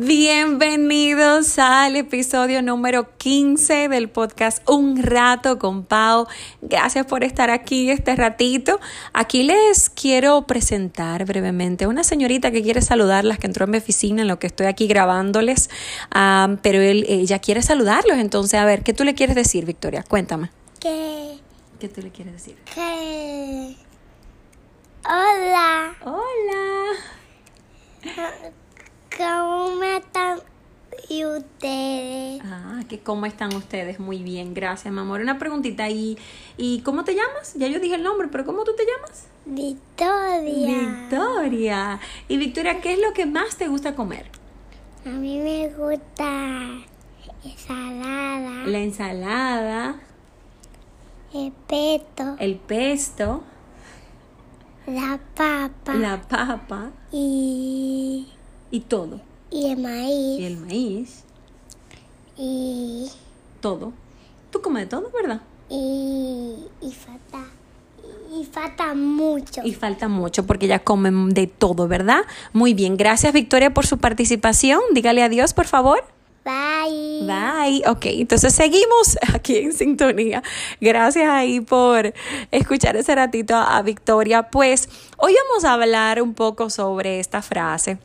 Bienvenidos al episodio número 15 del podcast Un Rato con Pau. Gracias por estar aquí este ratito. Aquí les quiero presentar brevemente a una señorita que quiere saludarlas, que entró en mi oficina en lo que estoy aquí grabándoles, pero ella quiere saludarlos. Entonces, a ver, ¿qué tú le quieres decir, Victoria? Cuéntame. ¿Qué tú le quieres decir? ¿Qué? Hola. Hola. ¿Cómo están ustedes? ¿Cómo están ustedes? Muy bien, gracias, mi amor. Una preguntita, ¿y cómo te llamas? Ya yo dije el nombre, pero ¿cómo tú te llamas? Victoria. Y Victoria, ¿qué es lo que más te gusta comer? A mí me gusta ensalada. La ensalada. El pesto. La papa. Y todo. Y el maíz. Y todo. Tú comes de todo, ¿verdad? Y falta mucho porque ya comen de todo, ¿verdad? Muy bien, gracias Victoria por su participación. Dígale adiós, por favor. Bye. Ok, entonces seguimos aquí en sintonía. Gracias ahí por escuchar ese ratito a Victoria. Pues hoy vamos a hablar un poco sobre esta frase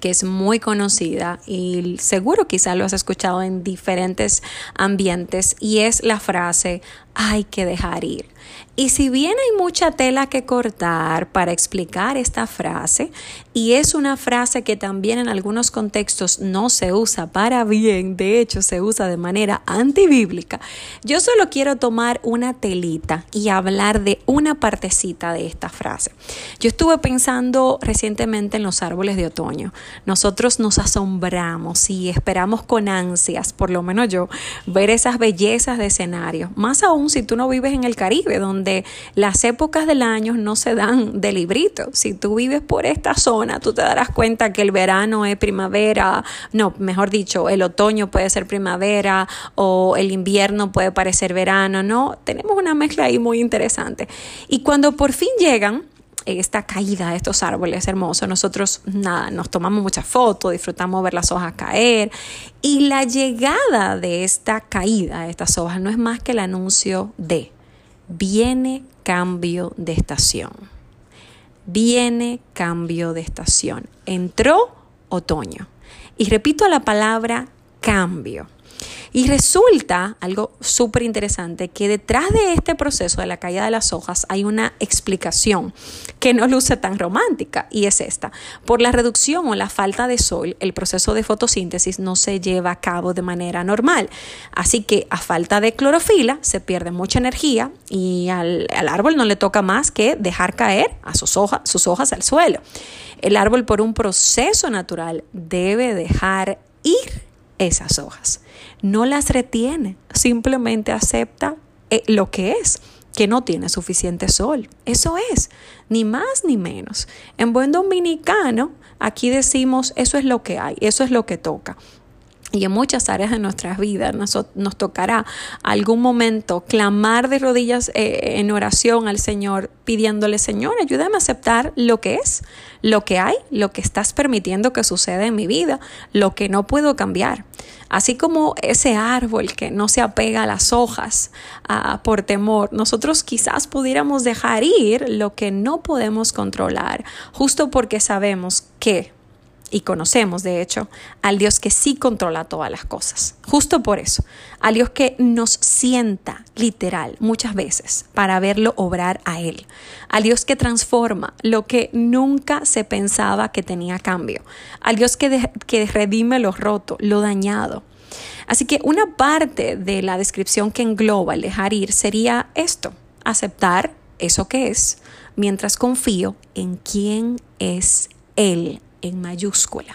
que es muy conocida y seguro quizá lo has escuchado en diferentes ambientes, y es la frase hay que dejar ir. Y si bien hay mucha tela que cortar para explicar esta frase, y es una frase que también en algunos contextos no se usa para bien, de hecho se usa de manera antibíblica, yo solo quiero tomar una telita y hablar de una partecita de esta frase. Yo estuve pensando recientemente en los árboles de otoño. Nosotros nos asombramos y esperamos con ansias, por lo menos yo, ver esas bellezas de escenario, más aún si tú no vives en el Caribe, donde las épocas del año no se dan de librito. Si tú vives por esta zona, tú te darás cuenta que el verano es primavera, el otoño puede ser primavera o el invierno puede parecer verano, ¿no? Tenemos una mezcla ahí muy interesante. Y cuando por fin llegan esta caída de estos árboles hermosos, nosotros nos tomamos muchas fotos, disfrutamos ver las hojas caer, y la llegada de esta caída de estas hojas no es más que el anuncio de viene cambio de estación. Viene cambio de estación. Entró otoño. Y repito la palabra cambio. Y resulta algo súper interesante, que detrás de este proceso de la caída de las hojas hay una explicación que no luce tan romántica, y es esta. Por la reducción o la falta de sol, el proceso de fotosíntesis no se lleva a cabo de manera normal. Así que a falta de clorofila se pierde mucha energía y al árbol no le toca más que dejar caer a sus hojas al suelo. El árbol, por un proceso natural, debe dejar ir esas hojas. No las retiene, simplemente acepta lo que es, que no tiene suficiente sol. Eso es, ni más ni menos. En buen dominicano, aquí decimos eso es lo que hay, eso es lo que toca. Y en muchas áreas de nuestras vidas nos tocará algún momento clamar de rodillas en oración al Señor, pidiéndole, Señor, ayúdame a aceptar lo que es, lo que hay, lo que estás permitiendo que suceda en mi vida, lo que no puedo cambiar. Así como ese árbol que no se apega a las hojas por temor, nosotros quizás pudiéramos dejar ir lo que no podemos controlar, justo porque sabemos que, y conocemos, de hecho, al Dios que sí controla todas las cosas. Justo por eso, al Dios que nos sienta, literal, muchas veces, para verlo obrar a Él. Al Dios que transforma lo que nunca se pensaba que tenía cambio. Al Dios que redime lo roto, lo dañado. Así que una parte de la descripción que engloba el dejar ir sería esto: aceptar eso que es, mientras confío en quién es Él. En mayúscula.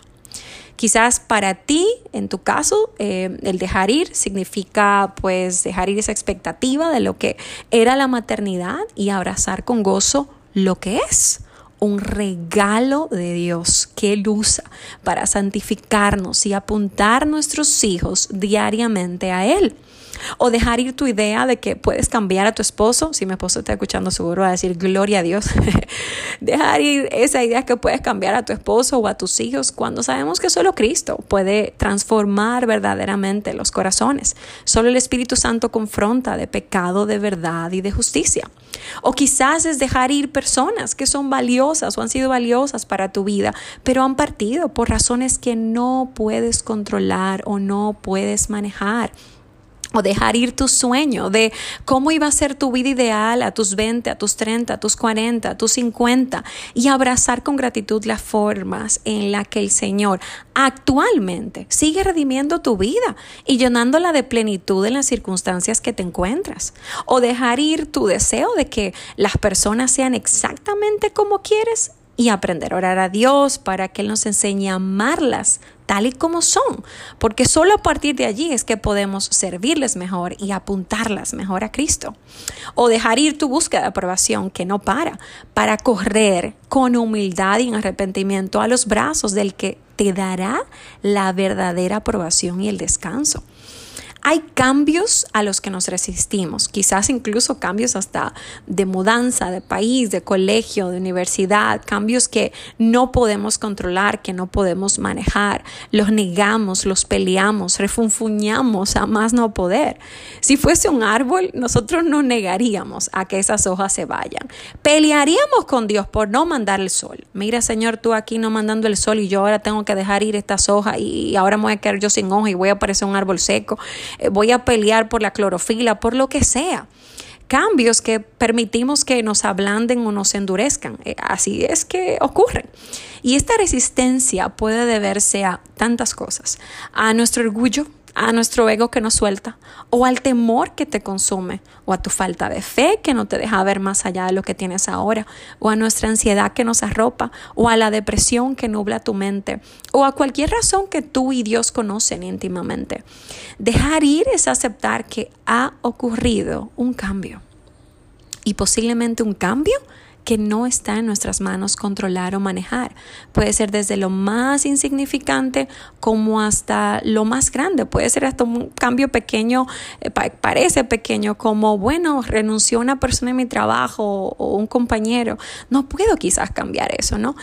Quizás para ti, en tu caso, el dejar ir significa pues dejar ir esa expectativa de lo que era la maternidad y abrazar con gozo lo que es un regalo de Dios que Él usa para santificarnos y apuntar nuestros hijos diariamente a Él. O dejar ir tu idea de que puedes cambiar a tu esposo. Si mi esposo está escuchando, seguro va a decir gloria a Dios. Dejar ir esa idea que puedes cambiar a tu esposo o a tus hijos, cuando sabemos que solo Cristo puede transformar verdaderamente los corazones. Solo el Espíritu Santo confronta de pecado, de verdad y de justicia. O quizás es dejar ir personas que son valiosas o han sido valiosas para tu vida, pero han partido por razones que no puedes controlar o no puedes manejar. O dejar ir tu sueño de cómo iba a ser tu vida ideal a tus 20, a tus 30, a tus 40, a tus 50. Y abrazar con gratitud las formas en las que el Señor actualmente sigue redimiendo tu vida y llenándola de plenitud en las circunstancias que te encuentras. O dejar ir tu deseo de que las personas sean exactamente como quieres y aprender a orar a Dios para que Él nos enseñe a amarlas tal y como son, porque solo a partir de allí es que podemos servirles mejor y apuntarlas mejor a Cristo. O dejar ir tu búsqueda de aprobación que no para correr con humildad y en arrepentimiento a los brazos del que te dará la verdadera aprobación y el descanso. Hay cambios a los que nos resistimos, quizás incluso cambios hasta de mudanza, de país, de colegio, de universidad, cambios que no podemos controlar, que no podemos manejar, los negamos, los peleamos, refunfuñamos a más no poder. Si fuese un árbol, nosotros nos negaríamos a que esas hojas se vayan. Pelearíamos con Dios por no mandar el sol. Mira, Señor, tú aquí no mandando el sol y yo ahora tengo que dejar ir estas hojas y ahora me voy a quedar yo sin hojas y voy a parecer un árbol seco. Voy a pelear por la clorofila, por lo que sea. Cambios que permitimos que nos ablanden o nos endurezcan. Así es que ocurre. Y esta resistencia puede deberse a tantas cosas. A nuestro orgullo, a nuestro ego que nos suelta, o al temor que te consume, o a tu falta de fe que no te deja ver más allá de lo que tienes ahora, o a nuestra ansiedad que nos arropa, o a la depresión que nubla tu mente, o a cualquier razón que tú y Dios conocen íntimamente. Dejar ir es aceptar que ha ocurrido un cambio, y posiblemente un cambio que no está en nuestras manos controlar o manejar. Puede ser desde lo más insignificante como hasta lo más grande. Puede ser hasta un cambio pequeño, parece pequeño, como, bueno, renunció una persona en mi trabajo o un compañero. No puedo quizás cambiar eso, ¿no?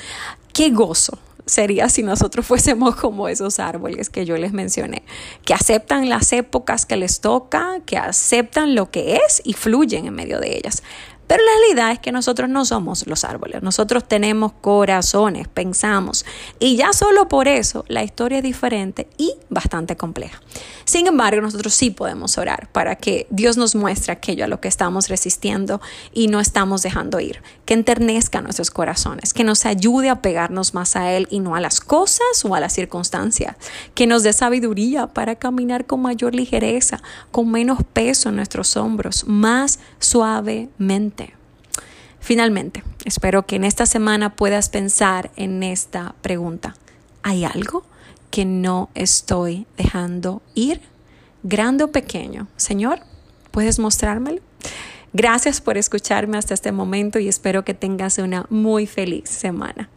¡Qué gozo sería si nosotros fuésemos como esos árboles que yo les mencioné, que aceptan las épocas que les toca, que aceptan lo que es y fluyen en medio de ellas! Pero la realidad es que nosotros no somos los árboles, nosotros tenemos corazones, pensamos, y ya solo por eso la historia es diferente y bastante compleja. Sin embargo, nosotros sí podemos orar para que Dios nos muestre aquello a lo que estamos resistiendo y no estamos dejando ir, que enternezca nuestros corazones, que nos ayude a pegarnos más a Él y no a las cosas o a las circunstancias, que nos dé sabiduría para caminar con mayor ligereza, con menos peso en nuestros hombros, más suavemente. Finalmente, espero que en esta semana puedas pensar en esta pregunta. ¿Hay algo que no estoy dejando ir? Grande o pequeño. Señor, ¿puedes mostrármelo? Gracias por escucharme hasta este momento y espero que tengas una muy feliz semana.